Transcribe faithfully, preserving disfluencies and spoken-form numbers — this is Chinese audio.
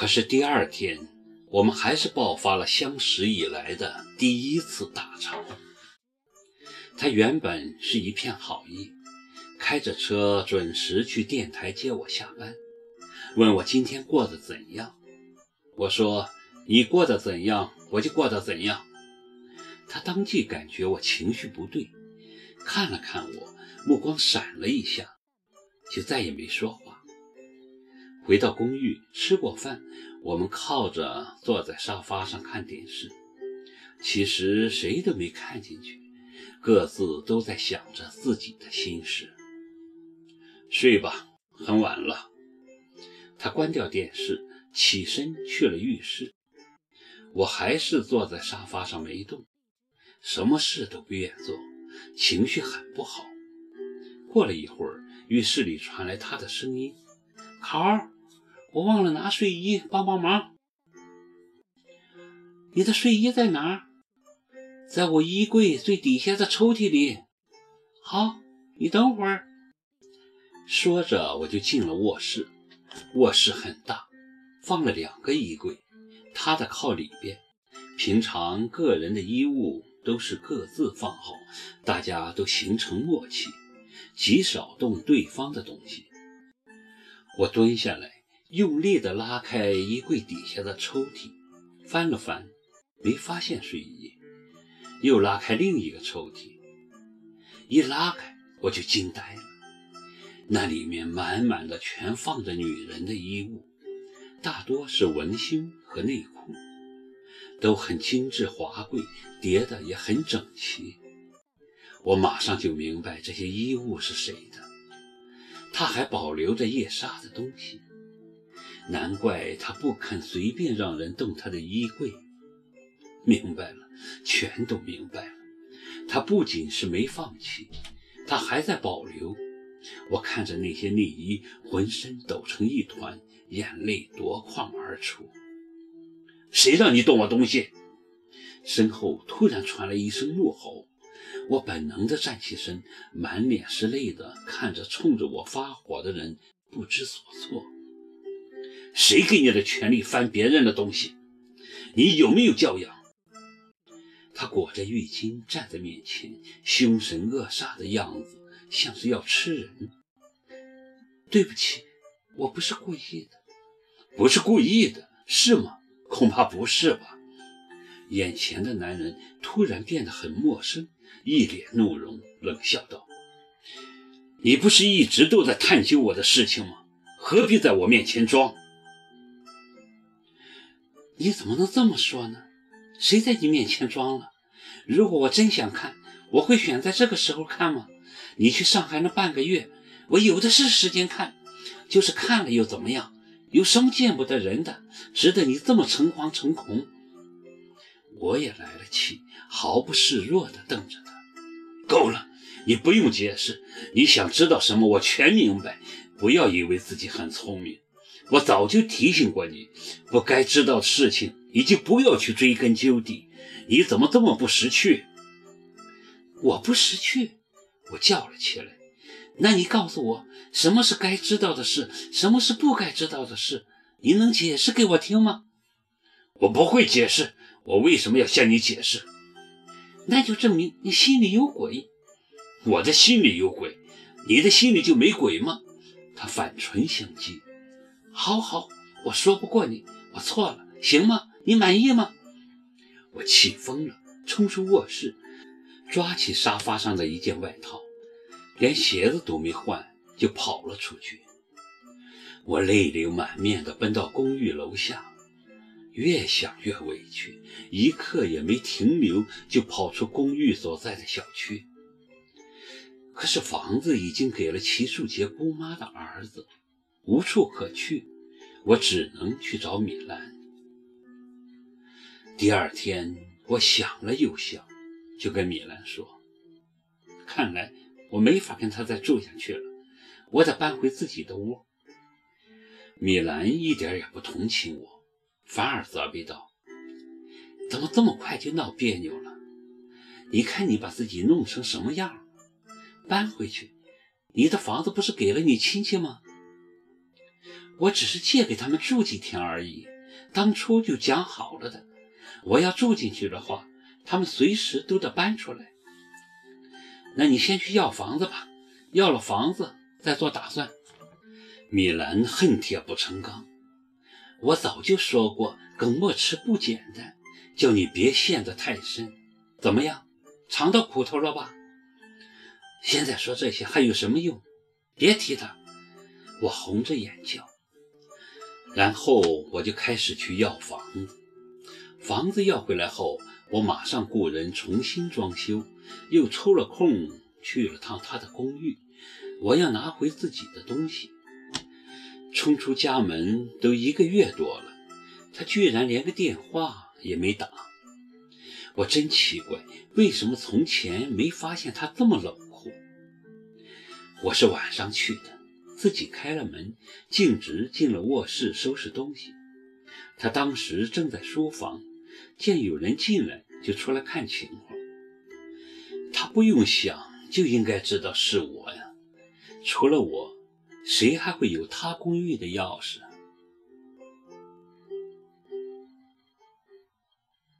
可是第二天，我们还是爆发了相识以来的第一次大吵。他原本是一片好意，开着车准时去电台接我下班，问我今天过得怎样。我说你过得怎样，我就过得怎样。他当即感觉我情绪不对，看了看我，目光闪了一下，就再也没说话。回到公寓，吃过饭，我们靠着坐在沙发上看电视，其实谁都没看进去，各自都在想着自己的心事。睡吧，很晚了。他关掉电视，起身去了浴室。我还是坐在沙发上没动，什么事都不愿做，情绪很不好。过了一会儿，浴室里传来他的声音，卡尔，我忘了拿睡衣，帮帮忙。你的睡衣在哪儿？在我衣柜最底下的抽屉里。好，你等会儿。说着我就进了卧室。卧室很大，放了两个衣柜，他的靠里边，平常个人的衣物都是各自放好，大家都形成默契，极少动对方的东西。我蹲下来，用力地拉开衣柜底下的抽屉，翻了翻，没发现睡衣，又拉开另一个抽屉，一拉开我就惊呆了，那里面满满的全放着女人的衣物，大多是文胸和内裤，都很精致华贵，叠的也很整齐。我马上就明白这些衣物是谁的，他还保留着夜莎的东西，难怪他不肯随便让人动他的衣柜。明白了，全都明白了，他不仅是没放弃，他还在保留。我看着那些内衣，浑身抖成一团，眼泪夺眶而出。谁让你动我东西？身后突然传来一声怒吼，我本能地站起身，满脸是泪地看着冲着我发火的人，不知所措。谁给你的权利翻别人的东西？你有没有教养？他裹着浴巾站在面前，凶神恶煞的样子，像是要吃人。对不起，我不是故意的。不是故意的，是吗？恐怕不是吧。眼前的男人突然变得很陌生，一脸怒容，冷笑道，你不是一直都在探究我的事情吗？何必在我面前装？你怎么能这么说呢？谁在你面前装了？如果我真想看，我会选在这个时候看吗？你去上海那半个月，我有的是时间看，就是看了又怎么样？有什么见不得人的，值得你这么诚惶诚恐？我也来了气，毫不示弱地瞪着他。够了，你不用解释，你想知道什么我全明白，不要以为自己很聪明，我早就提醒过你，不该知道的事情你就不要去追根究底，你怎么这么不识趣？我不识趣？我叫了起来。那你告诉我，什么是该知道的事，什么是不该知道的事，你能解释给我听吗？我不会解释，我为什么要向你解释？那就证明你心里有鬼。我的心里有鬼？你的心里就没鬼吗？他反唇相讥。好好，我说不过你，我错了，行吗？你满意吗？我气疯了，冲出卧室，抓起沙发上的一件外套，连鞋子都没换就跑了出去。我泪流满面地奔到公寓楼下，越想越委屈，一刻也没停留，就跑出公寓所在的小区。可是房子已经给了齐树杰姑妈的儿子，无处可去，我只能去找米兰。第二天，我想了又想，就跟米兰说，看来我没法跟他再住下去了，我得搬回自己的屋。米兰一点也不同情我，反而责备道，怎么这么快就闹别扭了？你看你把自己弄成什么样，搬回去，你的房子不是给了你亲戚吗？我只是借给他们住几天而已，当初就讲好了的，我要住进去的话，他们随时都得搬出来。那你先去要房子吧，要了房子再做打算。米兰恨铁不成钢，我早就说过耿墨池不简单，叫你别陷得太深。怎么样，尝到苦头了吧？现在说这些还有什么用？别提他。我红着眼角，然后我就开始去要房子。房子要回来后，我马上雇人重新装修，又抽了空去了趟他的公寓。我要拿回自己的东西。冲出家门都一个月多了，他居然连个电话也没打。我真奇怪，为什么从前没发现他这么冷酷？我是晚上去的，自己开了门，径直进了卧室收拾东西。他当时正在书房，见有人进来就出来看情况。他不用想就应该知道是我呀，除了我，谁还会有他公寓的钥匙？